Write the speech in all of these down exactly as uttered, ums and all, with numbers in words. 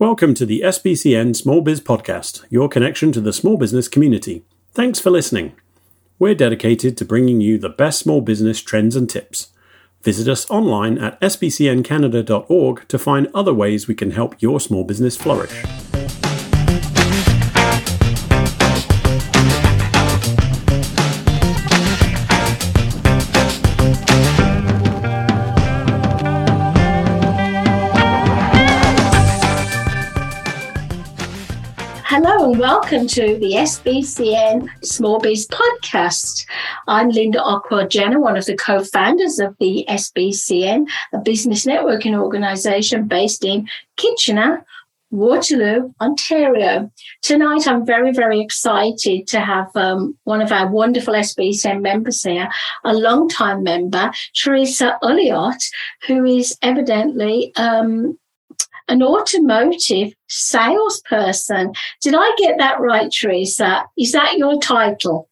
Welcome to the S B C N Small Biz Podcast, your connection to the small business community. Thanks for listening. We're dedicated to bringing you the best small business trends and tips. Visit us online at s b c n canada dot org to find other ways we can help your small business flourish. Welcome to the S B C N Small Biz Podcast. I'm Linda Ockwell-Jenner, one of the co-founders of the S B C N, a business networking organisation based in Kitchener, Waterloo, Ontario. Tonight, I'm very, very excited to have um, one of our wonderful S B C N members here, a long-time member, Theresa Ulliot, who is evidently um, an automotive salesperson. Did I get that right, Theresa? Is that your title?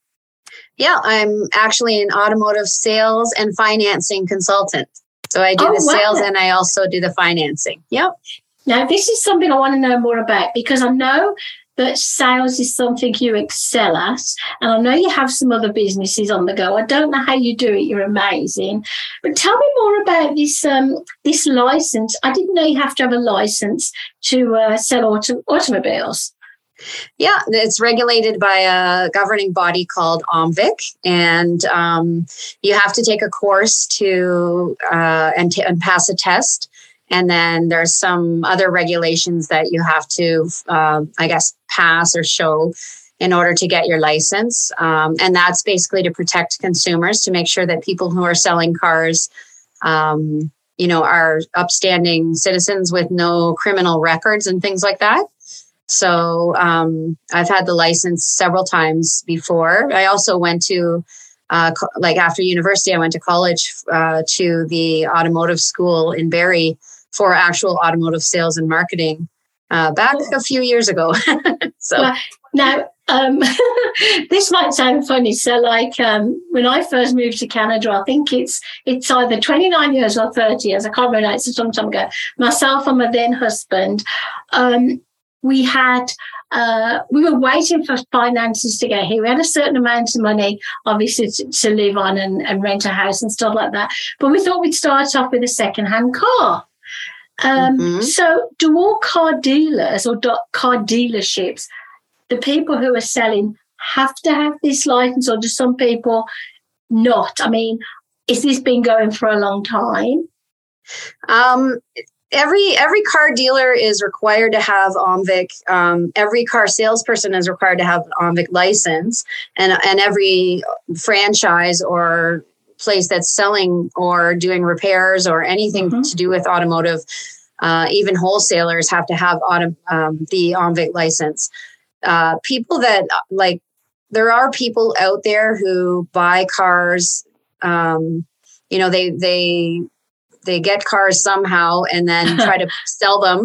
Yeah, I'm actually an automotive sales and financing consultant. So I do oh, the sales wow. and I also do the financing. Yep. Now, this is something I want to know more about because I know that sales is something you excel at. And I know you have some other businesses on the go. I don't know how you do it. You're amazing. But tell me more about this um, this license. I didn't know you have to have a license to uh, sell auto- automobiles. Yeah, it's regulated by a governing body called O M V I C, and um, you have to take a course to uh, and, t- and pass a test. And then there's some other regulations that you have to, uh, I guess, pass or show in order to get your license. Um, and that's basically to protect consumers, to make sure that people who are selling cars, um, you know, are upstanding citizens with no criminal records and things like that. So um, I've had the license several times before. I also went to Uh, co- like after university, I went to college uh, to the automotive school in Barrie for actual automotive sales and marketing uh, back oh. a few years ago. so well, now um, this might sound funny. So like um, when I first moved to Canada, I think it's it's either twenty-nine years or thirty years. I can't remember. It's some time ago. Myself and my then husband, um, we had. Uh, we were waiting for finances to get here. We had a certain amount of money, obviously, to, to live on and, and rent a house and stuff like that. But we thought we'd start off with a second-hand car. Um, mm-hmm. So do all car dealers or car dealerships, the people who are selling, have to have this license, or do some people not? I mean, is this been going for a long time? Um Every every car dealer is required to have O M V I C. Um, every car salesperson is required to have an O M V I C license, and and every franchise or place that's selling or doing repairs or anything mm-hmm. to do with automotive, uh, even wholesalers have to have auto, um, the O M V I C license. Uh, people that like, there are people out there who buy cars. Um, you know, they they. They get cars somehow and then try to sell them.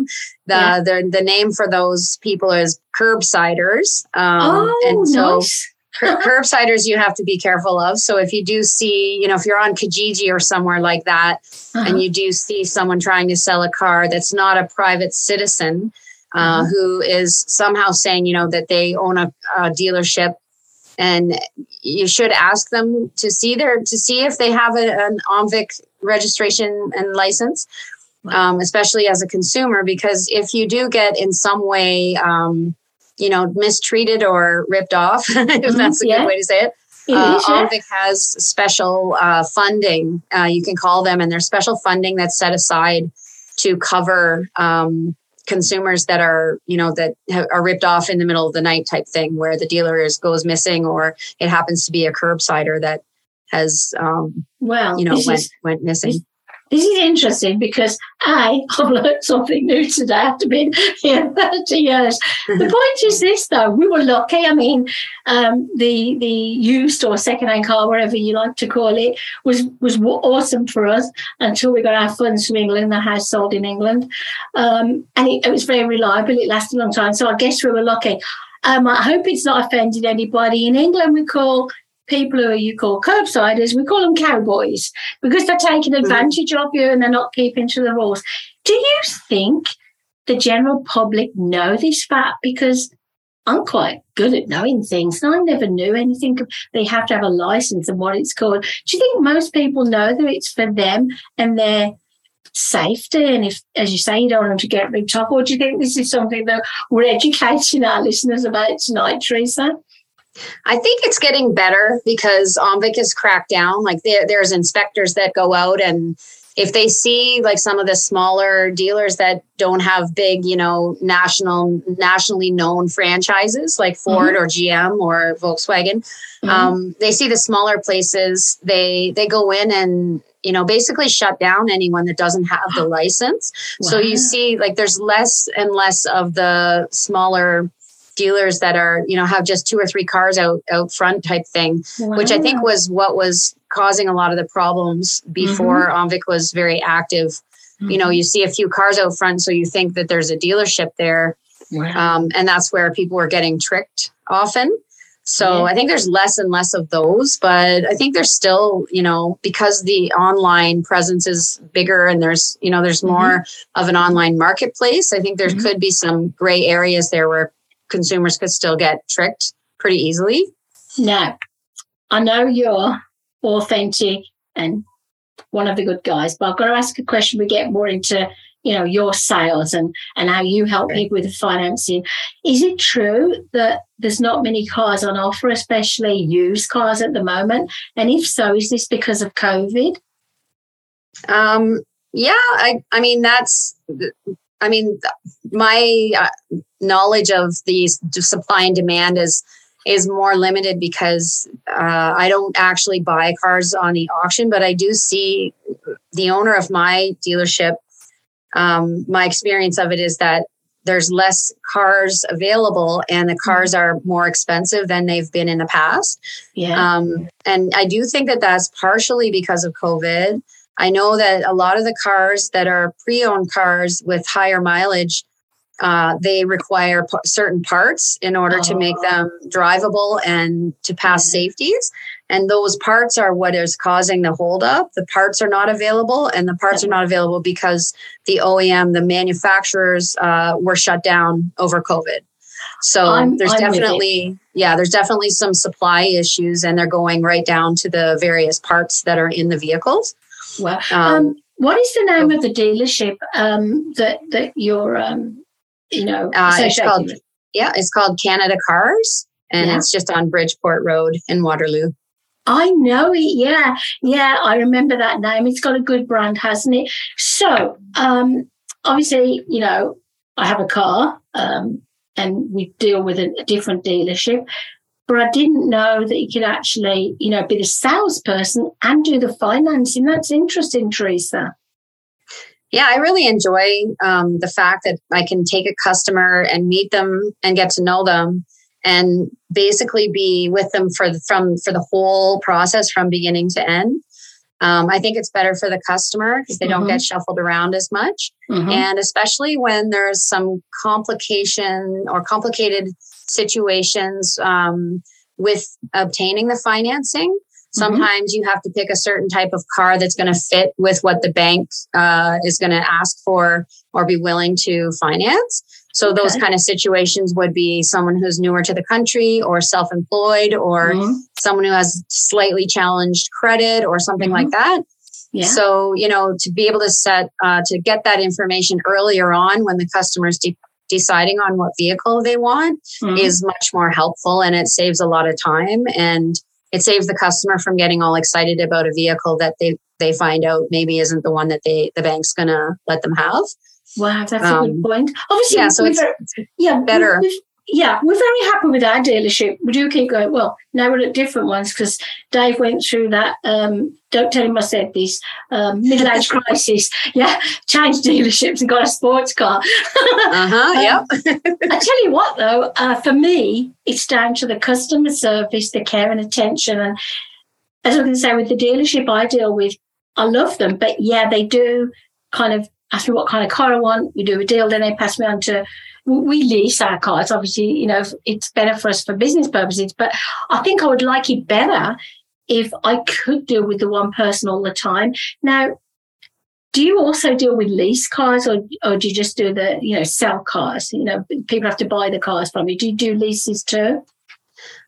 The, yeah. the the name for those people is curbsiders. Um, oh, and so nice. cur- curbsiders you have to be careful of. So if you do see, you know, if you're on Kijiji or somewhere like that, uh-huh. and you do see someone trying to sell a car that's not a private citizen uh, uh-huh. who is somehow saying, you know, that they own a, a dealership, and you should ask them to see their to see if they have a, an O M V I C registration and license, um, especially as a consumer, because if you do get in some way, um, you know, mistreated or ripped off, if mm-hmm, that's a yeah. good way to say it, uh, is, yeah. O M V I C has special uh, funding. Uh, you can call them, and there's special funding that's set aside to cover um, consumers that are, you know, that ha- are ripped off in the middle of the night type thing, where the dealer is, goes missing, or it happens to be a curbsider that has, um, well, you know, went, is, went missing. This, this is interesting because I, I've learned something new today after being here thirty years. The point is this, though. We were lucky. I mean, um, the the used or second-hand car, whatever you like to call it, was, was awesome for us until we got our funds from England, the house sold in England. Um, and it, it was very reliable. It lasted a long time. So I guess we were lucky. Um, I hope it's not offended anybody. In England, we call people who you call curbsiders, we call them cowboys, because they're taking advantage mm-hmm. of you and they're not keeping to the rules. Do you think the general public know this fact, because I'm quite good at knowing things and I never knew anything. They have to have a license and what it's called. Do you think most people know that it's for them and their safety? And if, as you say, you don't want them to get ripped off, or do you think this is something that we're educating our listeners about tonight, Theresa? I think it's getting better because O M V I C has cracked down. Like there, there's inspectors that go out, and if they see like some of the smaller dealers that don't have big, you know, national, nationally known franchises like Ford mm-hmm. or G M or Volkswagen, mm-hmm. um, they see the smaller places, they, they go in and, you know, basically shut down anyone that doesn't have the license. Wow. So you see like there's less and less of the smaller dealers that are, you know, have just two or three cars out, out front type thing, wow. which I think was what was causing a lot of the problems before mm-hmm. O M V I C was very active. Mm-hmm. You know, you see a few cars out front, so you think that there's a dealership there. Wow. Um, and that's where people were getting tricked often. So yeah. I think there's less and less of those, but I think there's still, you know, because the online presence is bigger and there's, you know, there's mm-hmm. more of an online marketplace. I think there mm-hmm. could be some gray areas there where consumers could still get tricked pretty easily. Now, I know you're authentic and one of the good guys, but I've got to ask a question. We get more into, you know, your sales and, and how you help people with the financing. Is it true that there's not many cars on offer, especially used cars at the moment? And if so, is this because of COVID? Um, yeah, I, I mean, that's... I mean, my uh, knowledge of the supply and demand is is more limited because uh, I don't actually buy cars on the auction, but I do see the owner of my dealership. Um, my experience of it is that there's less cars available and the cars are more expensive than they've been in the past. Yeah. Um, and I do think that that's partially because of COVID. I know that a lot of the cars that are pre-owned cars with higher mileage, uh, they require p- certain parts in order oh. to make them drivable and to pass yeah. safeties. And those parts are what is causing the holdup. The parts are not available, and the parts yeah. are not available because the O E M, the manufacturers, uh, were shut down over COVID. So I'm, there's I'm definitely, yeah, there's definitely some supply issues, and they're going right down to the various parts that are in the vehicles. Well, um, um, what is the name of the dealership um, that that you're, um, you know, uh, it's called, with? Yeah, it's called Canada Cars, and yeah. it's just on Bridgeport Road in Waterloo. I know it. Yeah, yeah, I remember that name. It's got a good brand, hasn't it? So, um, obviously, you know, I have a car, um, and we deal with a, a different dealership. But I didn't know that you could actually, you know, be the salesperson and do the financing. That's interesting, Theresa. Yeah, I really enjoy um, the fact that I can take a customer and meet them and get to know them and basically be with them for the, from, for the whole process from beginning to end. Um, I think it's better for the customer because they mm-hmm. don't get shuffled around as much. Mm-hmm. And especially when there's some complication or complicated situations um, with obtaining the financing. Sometimes mm-hmm. you have to pick a certain type of car that's going to fit with what the bank uh, is going to ask for or be willing to finance. So okay. those kind of situations would be someone who's newer to the country or self-employed or mm-hmm. someone who has slightly challenged credit or something mm-hmm. like that. Yeah. So, you know, to be able to set, uh, to get that information earlier on when the customer's de- deciding on what vehicle they want mm-hmm. is much more helpful, and it saves a lot of time, and it saves the customer from getting all excited about a vehicle that they, they find out maybe isn't the one that they the bank's going to let them have. Wow, that's um, a good point. Obviously, yeah, so it's, very, it's yeah, better. We're, yeah, we're very happy with our dealership. We do keep going. Well, now we're at different ones because Dave went through that, um, don't tell him I said this, um, middle-age crisis. Yeah, changed dealerships and got a sports car. uh-huh, um, yeah. I tell you what, though, uh, for me, it's down to the customer service, the care and attention. And as I was going to say, with the dealership I deal with, I love them. But, yeah, they do kind of ask me what kind of car I want. We do a deal, then they pass me on to, we lease our cars. Obviously, you know, it's better for us for business purposes, but I think I would like it better if I could deal with the one person all the time. Now, Do you also deal with lease cars, or, or do you just do the, you know, sell cars? You know, people have to buy the cars from you. Do you do leases too?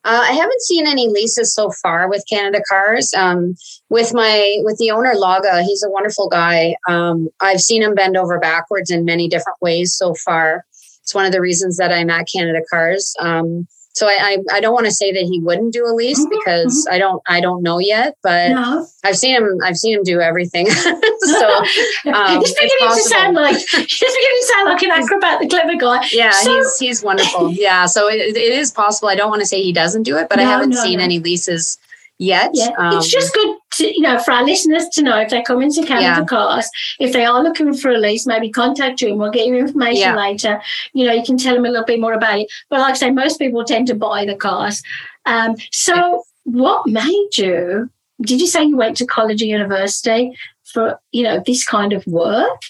Uh, I haven't seen any leases so far with Canada Cars. Um, with my with the owner, Lugga, he's a wonderful guy. Um, I've seen him bend over backwards in many different ways so far. It's one of the reasons that I'm at Canada Cars. Um, so I, I, I don't want to say that he wouldn't do a lease mm-hmm, because mm-hmm. I don't I don't know yet. But no. I've seen him I've seen him do everything. so um, he's beginning to sound like he's beginning to sound like an acrobat, the clever guy. Yeah, so. he's he's wonderful. Yeah, so it, it is possible. I don't want to say he doesn't do it, but no, I haven't no, seen no. any leases yet. Yeah. Um, it's just good. To, you know, for our listeners to know, if they come into Canada yeah. Cars, if they are looking for a lease, maybe contact you and we'll get your information yeah. later. You know, you can tell them a little bit more about it. But like I say, most people tend to buy the cars. Um, so yes. what made you, did you say you went to college or university for, you know, this kind of work?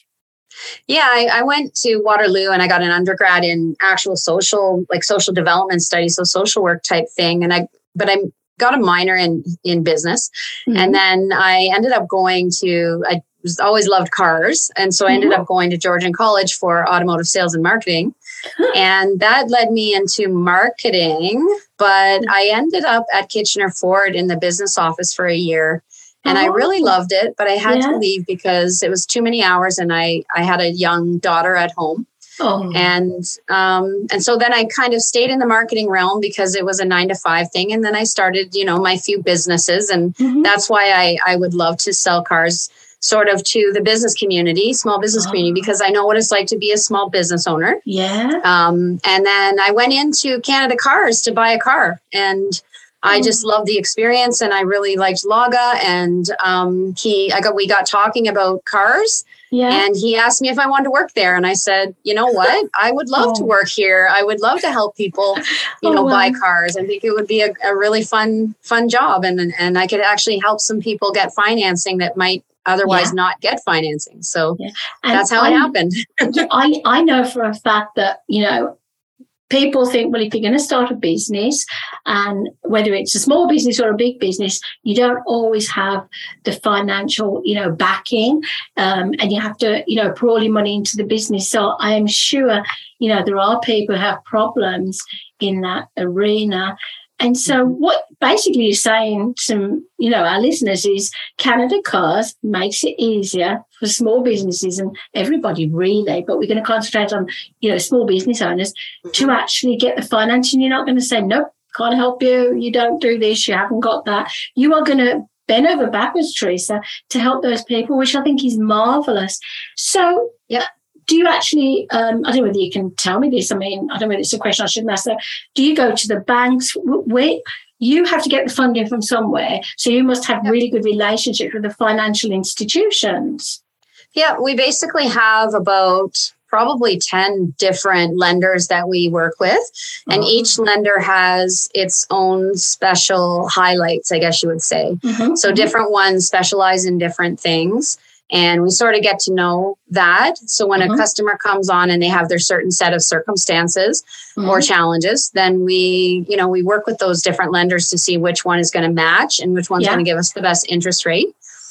Yeah, I, I went to Waterloo and I got an undergrad in actual social, like social development studies, so social work type thing. And I, but I'm, got a minor in, in business. Mm-hmm. And then I ended up going to, I was, always loved cars. And so I ended mm-hmm. up going to Georgian College for automotive sales and marketing. And that led me into marketing. But mm-hmm. I ended up at Kitchener Ford in the business office for a year. And oh. I really loved it, but I had yeah. to leave because it was too many hours and I, I had a young daughter at home. Oh. And um, and so then I kind of stayed in the marketing realm because it was a nine to five thing. And then I started, you know, my few businesses. And mm-hmm. that's why I, I would love to sell cars sort of to the business community, small business oh. community, because I know what it's like to be a small business owner. Yeah. Um, and then I went into Canada Cars to buy a car. And I just loved the experience, and I really liked Lugga, and um, he, I got, we got talking about cars, yeah. and he asked me if I wanted to work there, and I said, you know what, I would love oh. to work here. I would love to help people, you oh, know, wow. buy cars. I think it would be a, a really fun, fun job, and and I could actually help some people get financing that might otherwise yeah. not get financing. So yeah. that's how I, it happened. I I know for a fact that, you know, people think, well, if you're going to start a business, and whether it's a small business or a big business, you don't always have the financial, you know, backing, um, and you have to, you know, pour all your money into the business. So I am sure, you know, there are people who have problems in that arena. And so what basically you're saying to, you know, our listeners is Canada Cars makes it easier for small businesses and everybody really, but we're going to concentrate on, you know, small business owners to actually get the financing. You're not going to say, nope, can't help you. You don't do this. You haven't got that. You are going to bend over backwards, Theresa, to help those people, which I think is marvellous. So, yeah. Do you actually, um, I don't know whether you can tell me this, I mean, I don't know if it's a question I shouldn't ask that. Do you go to the banks? Where, you have to get the funding from somewhere, so you must have really good relationships with the financial institutions. Yeah, we basically have about probably ten different lenders that we work with, and oh. each lender has its own special highlights, I guess you would say. Mm-hmm. So different ones specialize in different things. And we sort of get to know that. So when mm-hmm. a customer comes on and they have their certain set of circumstances mm-hmm. or challenges, then we, you know, we work with those different lenders to see which one is going to match and which one's yeah. going to give us the best interest rate.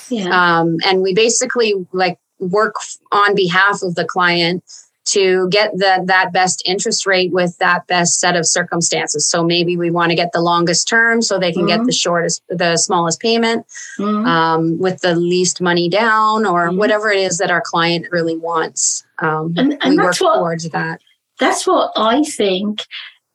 Yeah. Um, and we basically like work on behalf of the client to get the, that best interest rate with that best set of circumstances. So maybe we want to get the longest term so they can mm-hmm. get the shortest, the smallest payment mm-hmm. um, with the least money down or mm-hmm. whatever it is that our client really wants. Um, and and we work what, towards that. That's what I think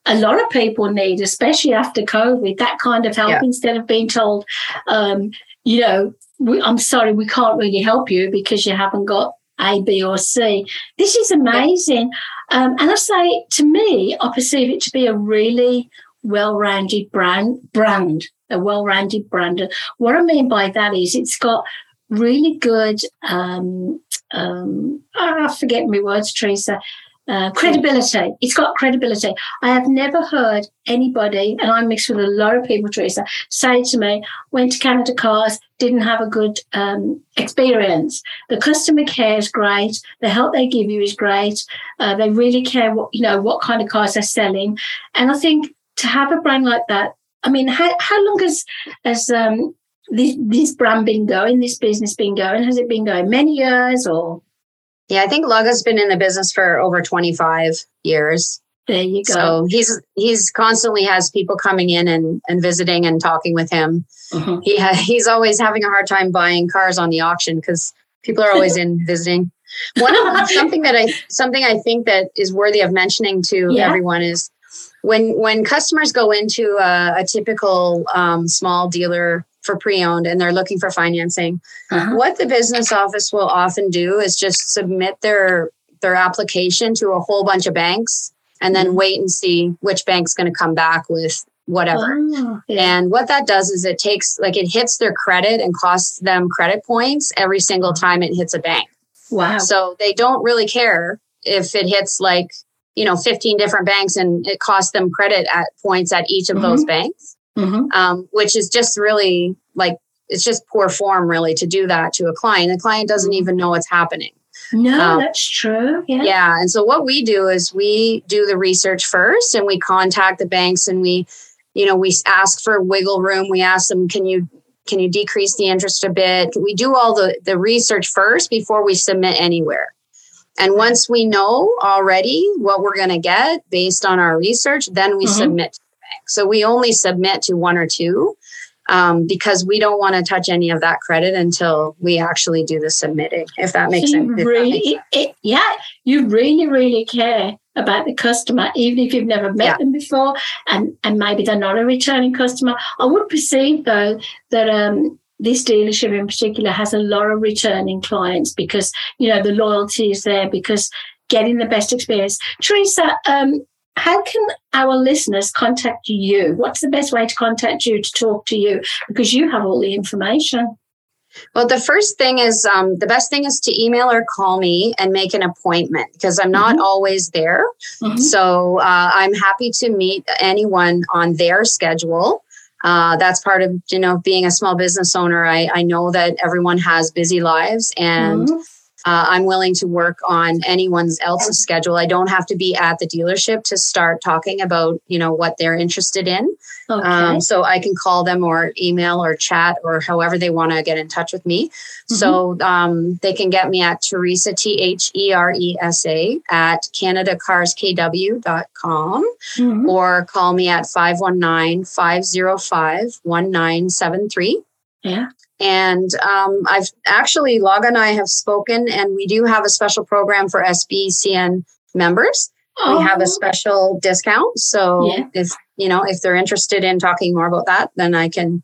a lot of people need, especially after COVID, that kind of help yeah. instead of being told, um, you know, we, I'm sorry, we can't really help you because you haven't got A, B or C. This is amazing. Um, and I say, to me, I perceive it to be a really well-rounded brand, brand, a well-rounded brand. And what I mean by that is it's got really good, um, um, I forget my words, Theresa, uh, credibility. It's got credibility. I have never heard anybody, and I mix with a lot of people, Theresa, say to me, went to Canada Cars, didn't have a good um, experience. The customer care is great. The help they give you is great. Uh, they really care what, you know, what kind of cars they're selling. And I think to have a brand like that, I mean, how, how long has, has um, this, this brand been going, this business been going? Has it been going many years or? Yeah, I think Lugga's been in the business for over twenty-five years. There you go. So he's he's constantly has people coming in and, and visiting and talking with him. Uh-huh. He ha- he's always having a hard time buying cars on the auction because people are always in visiting. One of them, something that I something I think that is worthy of mentioning to yeah. everyone is when when customers go into a, a typical um, small dealer for pre-owned and they're looking for financing, uh-huh. what the business office will often do is just submit their their application to a whole bunch of banks. And then wait and see which bank's going to come back with whatever. Oh, yeah. And what that does is it takes, like it hits their credit and costs them credit points every single time it hits a bank. Wow. So they don't really care if it hits like, you know, fifteen different banks and it costs them credit at points at each of mm-hmm. those banks, mm-hmm. um, which is just really like, it's just poor form really to do that to a client. The client doesn't even know what's happening. No, um, that's true. Yeah. yeah. And so what we do is we do the research first and we contact the banks and we, you know, we ask for wiggle room. We ask them, can you, can you decrease the interest a bit? We do all the, the research first before we submit anywhere. And once we know already what we're going to get based on our research, then we mm-hmm. submit to the bank. So we only submit to one or two Um, because we don't want to touch any of that credit until we actually do the submitting, if that makes sense. Really, that makes sense. It, it, yeah, you really, really care about the customer, even if you've never met yeah. them before, and, and maybe they're not a returning customer. I would perceive, though, that um, this dealership in particular has a lot of returning clients because, you know, the loyalty is there because getting the best experience. Theresa, um, how can our listeners contact you? What's the best way to contact you, to talk to you? Because you have all the information. Well, the first thing is, um, the best thing is to email or call me and make an appointment because I'm not mm-hmm. always there. Mm-hmm. So uh, I'm happy to meet anyone on their schedule. Uh, that's part of, you know, being a small business owner. I, I know that everyone has busy lives and mm-hmm. Uh, I'm willing to work on anyone else's schedule. I don't have to be at the dealership to start talking about, you know, what they're interested in. Okay. Um, so I can call them or email or chat or however they want to get in touch with me. Mm-hmm. So um, they can get me at Theresa, T H E R E S A, at Canada Cars K W dot com mm-hmm. or call me at five one nine, five zero five, one nine seven three. Yeah. And um, I've actually, Lugga and I have spoken, and we do have a special program for S B C N members. Oh. We have a special discount. So yeah. if, you know, if they're interested in talking more about that, then I can,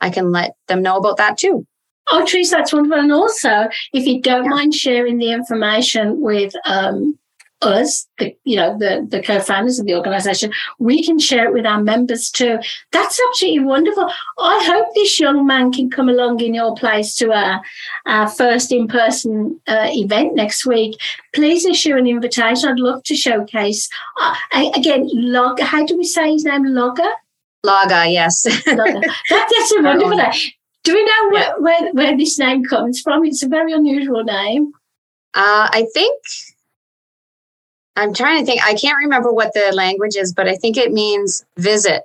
I can let them know about that too. Oh, Theresa, that's wonderful. And also, if you don't yeah. mind sharing the information with um, us, the, you know, the, the co-founders of the organisation, we can share it with our members too. That's absolutely wonderful. I hope this young man can come along in your place to our, our first in-person uh, event next week. Please issue an invitation. I'd love to showcase. Uh, I, again, Lugga, how do we say his name? Lugga? Lugga, yes. Lugga. That, that's a wonderful name. Do we know yeah. where, where, where this name comes from? It's a very unusual name. Uh, I think... I'm trying to think. I can't remember what the language is, but I think it means visit.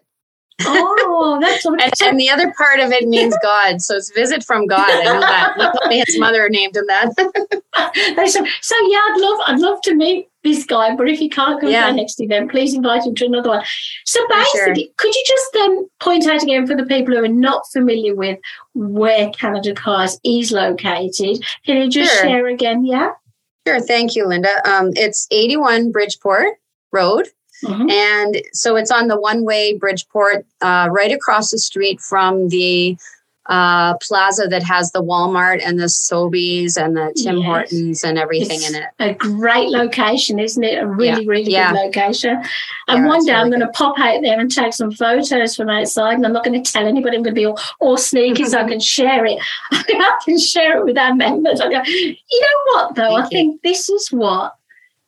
Oh, that's what and, and the other part of it means God. So it's visit from God. I know that. He told me his mother named him that. so, so yeah, I'd love I'd love to meet this guy, but if he can't come yeah. to our next event, please invite him to another one. So basically, sure. could you just um, point out again for the people who are not familiar with where Canada Cars is located? Can you just sure. share again, yeah? Sure. Thank you, Linda. Um, it's eighty-one Bridgeport Road. Mm-hmm. And so it's on the one-way Bridgeport, uh, right across the street from the uh, plaza that has the Walmart and the Sobeys and the Tim yes. Hortons and everything it's in it. A great location, isn't it? A really, yeah. really yeah. good location. And yeah, one day really I'm going to pop out there and take some photos from outside, and I'm not going to tell anybody. I'm going to be all, all sneaky so I can share it. I can share it with our members. I go, you know what, though? Thank I you. think this is what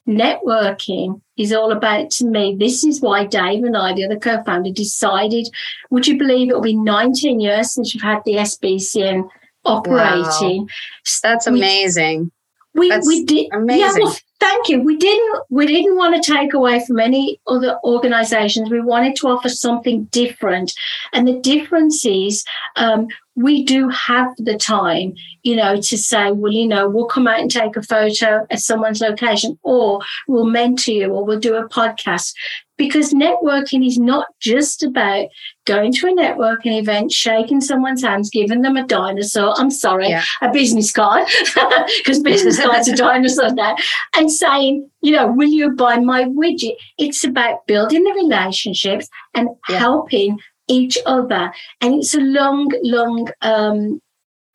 networking is all about to me. This is why Dave and I, the other co-founder, decided, would you believe it'll be nineteen years since we've had the S B C N operating. Wow. That's amazing. We, That's we did, amazing. Yeah, well, thank you. We didn't we didn't want to take away from any other organisations. We wanted to offer something different. And the difference is um, we do have the time, you know, to say, well, you know, we'll come out and take a photo at someone's location, or we'll mentor you, or we'll do a podcast. Because networking is not just about going to a networking event, shaking someone's hands, giving them a dinosaur, I'm sorry, yeah. a business card, because business cards are dinosaurs now, and saying, you know, will you buy my widget? It's about building the relationships and yeah. helping each other. And it's a long, long, um,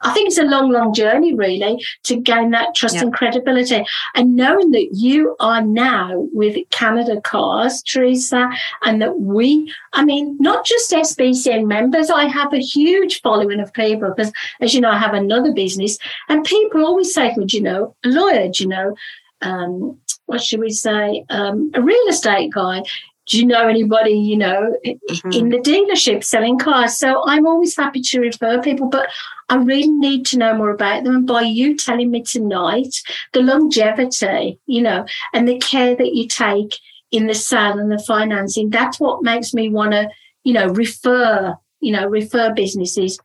I think it's a long, long journey, really, to gain that trust yeah. and credibility. And knowing that you are now with Canada Cars, Theresa, and that we, I mean, not just S B C N members, I have a huge following of people because, as you know, I have another business. And people always say, well, do you know, a lawyer, do you know, um, what should we say, um, a real estate guy, do you know anybody, you know, mm-hmm. in the dealership selling cars? So I'm always happy to refer people, but I really need to know more about them. And by you telling me tonight, the longevity, you know, and the care that you take in the sale and the financing, that's what makes me want to, you know, refer, you know, refer businesses.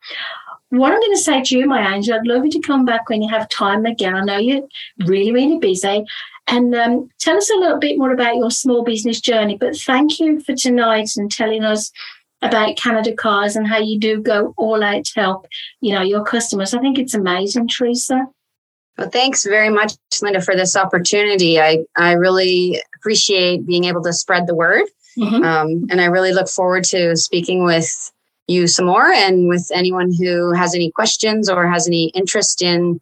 What I'm going to say to you, my angel, I'd love you to come back when you have time again. I know you're really, really busy. And um, tell us a little bit more about your small business journey. But thank you for tonight and telling us about Canada Cars and how you do go all out to help, you know, your customers. I think it's amazing, Theresa. Well, thanks very much, Linda, for this opportunity. I, I really appreciate being able to spread the word. Mm-hmm. Um, and I really look forward to speaking with you some more, and with anyone who has any questions or has any interest in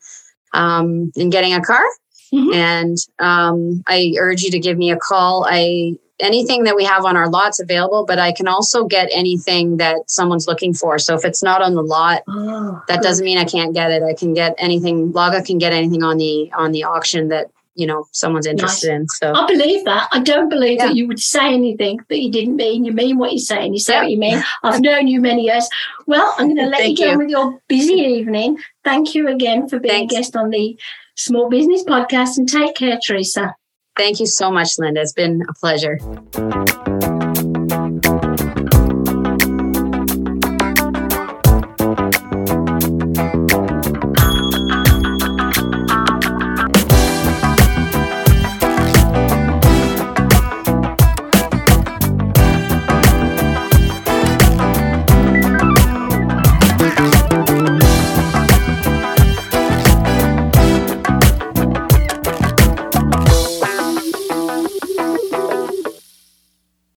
um, in getting a car. Mm-hmm. And um, I urge you to give me a call. I anything that we have on our lot's available, but I can also get anything that someone's looking for. So if it's not on the lot, oh, that doesn't mean I can't get it. I can get anything. Lugga can get anything on the on the auction that, you know, someone's interested nice. in. So I believe that. I don't believe yeah. that you would say anything that you didn't mean. You mean what you're saying. You say yeah. what you mean. I've known you many years. Well, I'm going to let you go you. with your busy evening. Thank you again for being Thanks. a guest on the Small Business Podcast, and take care, Theresa. Thank you so much, Linda. It's been a pleasure.